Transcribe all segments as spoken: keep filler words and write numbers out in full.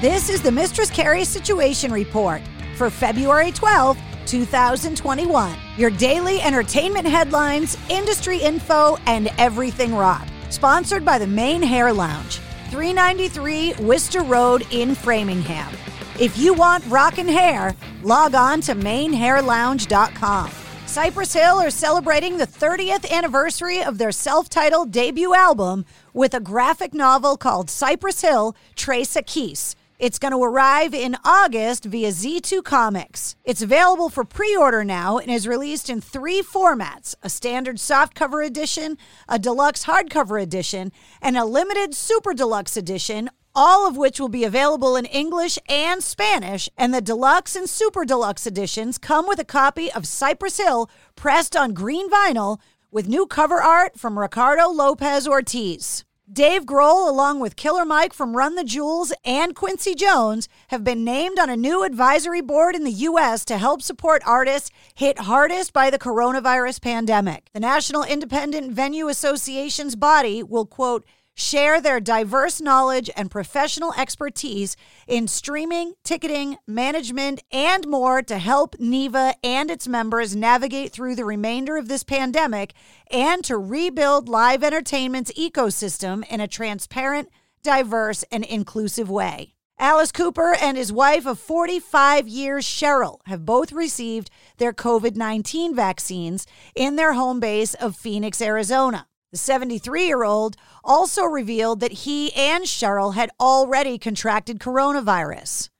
This is the Mistress Carrie Situation Report for February twelfth, two thousand twenty-one. Your daily entertainment headlines, industry info, and everything rock. Sponsored by the Mane Hair Lounge, three ninety-three Wister Road in Framingham. If you want rockin' hair, log on to mane hair lounge dot com. Cypress Hill are celebrating the thirtieth anniversary of their self-titled debut album with a graphic novel called Cypress Hill, Trace Kiss. It's going to arrive in August via Z two Comics. It's available for pre-order now and is released in three formats: a standard softcover edition, a deluxe hardcover edition, and a limited super deluxe edition, all of which will be available in English and Spanish, and the deluxe and super deluxe editions come with a copy of Cypress Hill pressed on green vinyl with new cover art from Ricardo Lopez Ortiz. Dave Grohl, along with Killer Mike from Run the Jewels and Quincy Jones, have been named on a new advisory board in the U S to help support artists hit hardest by the coronavirus pandemic. The National Independent Venue Association's body will, quote, share their diverse knowledge and professional expertise in streaming, ticketing, management, and more to help NEVA and its members navigate through the remainder of this pandemic and to rebuild live entertainment's ecosystem in a transparent, diverse, and inclusive way. Alice Cooper and his wife of forty-five years, Cheryl, have both received their covid nineteen vaccines in their home base of Phoenix, Arizona. The seventy-three-year-old also revealed that he and Cheryl had already contracted coronavirus.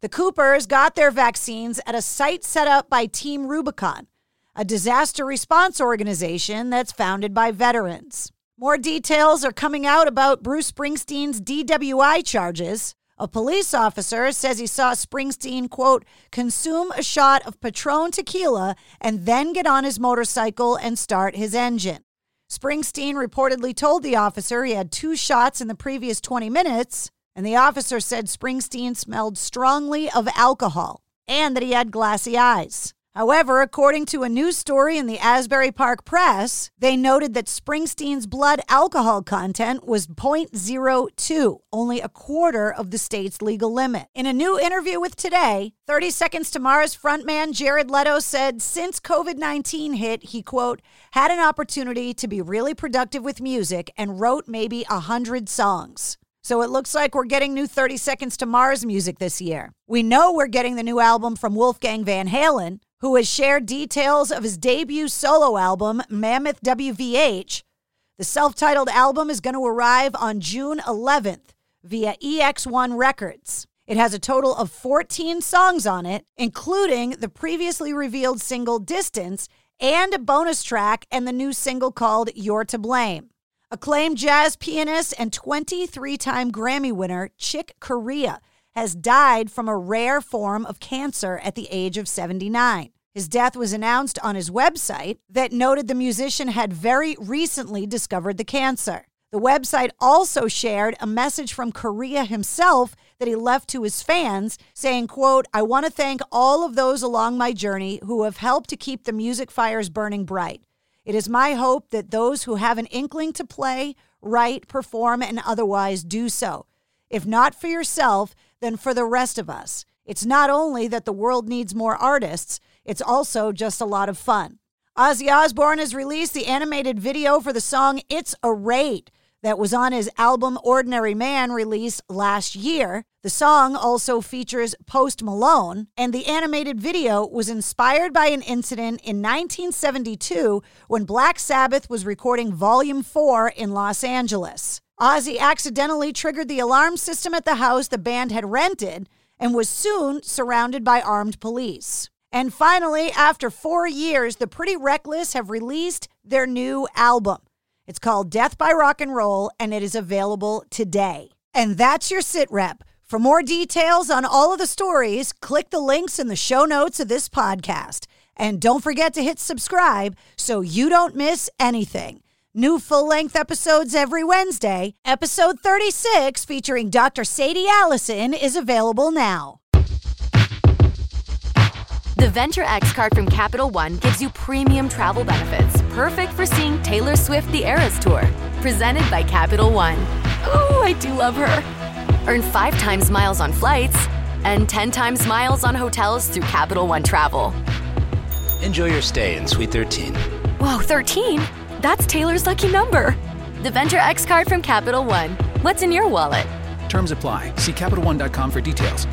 The Coopers got their vaccines at a site set up by Team Rubicon, a disaster response organization that's founded by veterans. More details are coming out about Bruce Springsteen's D W I charges. A police officer says he saw Springsteen, quote, consume a shot of Patron tequila and then get on his motorcycle and start his engine. Springsteen reportedly told the officer he had two shots in the previous twenty minutes, and the officer said Springsteen smelled strongly of alcohol and that he had glassy eyes. However, according to a news story in the Asbury Park Press, they noted that Springsteen's blood alcohol content was zero point zero two, only a quarter of the state's legal limit. In a new interview with Today, thirty seconds to Mars frontman Jared Leto said since covid nineteen hit, he, quote, had an opportunity to be really productive with music and wrote maybe one hundred songs. So it looks like we're getting new thirty seconds to Mars music this year. We know we're getting the new album from Wolfgang Van Halen, who has shared details of his debut solo album, Mammoth W V H. The self-titled album is going to arrive on June eleventh via E X one Records. It has a total of fourteen songs on it, including the previously revealed single Distance and a bonus track and the new single called You're to Blame. Acclaimed jazz pianist and twenty-three-time Grammy winner Chick Corea has died from a rare form of cancer at the age of seventy-nine. His death was announced on his website that noted the musician had very recently discovered the cancer. The website also shared a message from Corea himself that he left to his fans saying, quote, I want to thank all of those along my journey who have helped to keep the music fires burning bright. It is my hope that those who have an inkling to play, write, perform, and otherwise do so. If not for yourself, then for the rest of us. It's not only that the world needs more artists, it's also just a lot of fun. Ozzy Osbourne has released the animated video for the song It's a Raid that was on his album Ordinary Man released last year. The song also features Post Malone, and the animated video was inspired by an incident in nineteen seventy-two when Black Sabbath was recording Volume four in Los Angeles. Ozzy accidentally triggered the alarm system at the house the band had rented and was soon surrounded by armed police. And finally, after four years, The Pretty Reckless have released their new album. It's called Death by Rock and Roll, and it is available today. And that's your Sit Rep. For more details on all of the stories, click the links in the show notes of this podcast. And don't forget to hit subscribe so you don't miss anything. New full-length episodes every Wednesday. Episode thirty-six, featuring Doctor Sadie Allison, is available now. The Venture X card from Capital One gives you premium travel benefits, perfect for seeing Taylor Swift The Eras Tour. Presented by Capital One. Ooh, I do love her. Earn five times miles on flights and ten times miles on hotels through Capital One Travel. Enjoy your stay in Suite thirteen. Whoa, thirteen? That's Taylor's lucky number. The Venture X card from Capital One. What's in your wallet? Terms apply. See Capital One dot com for details.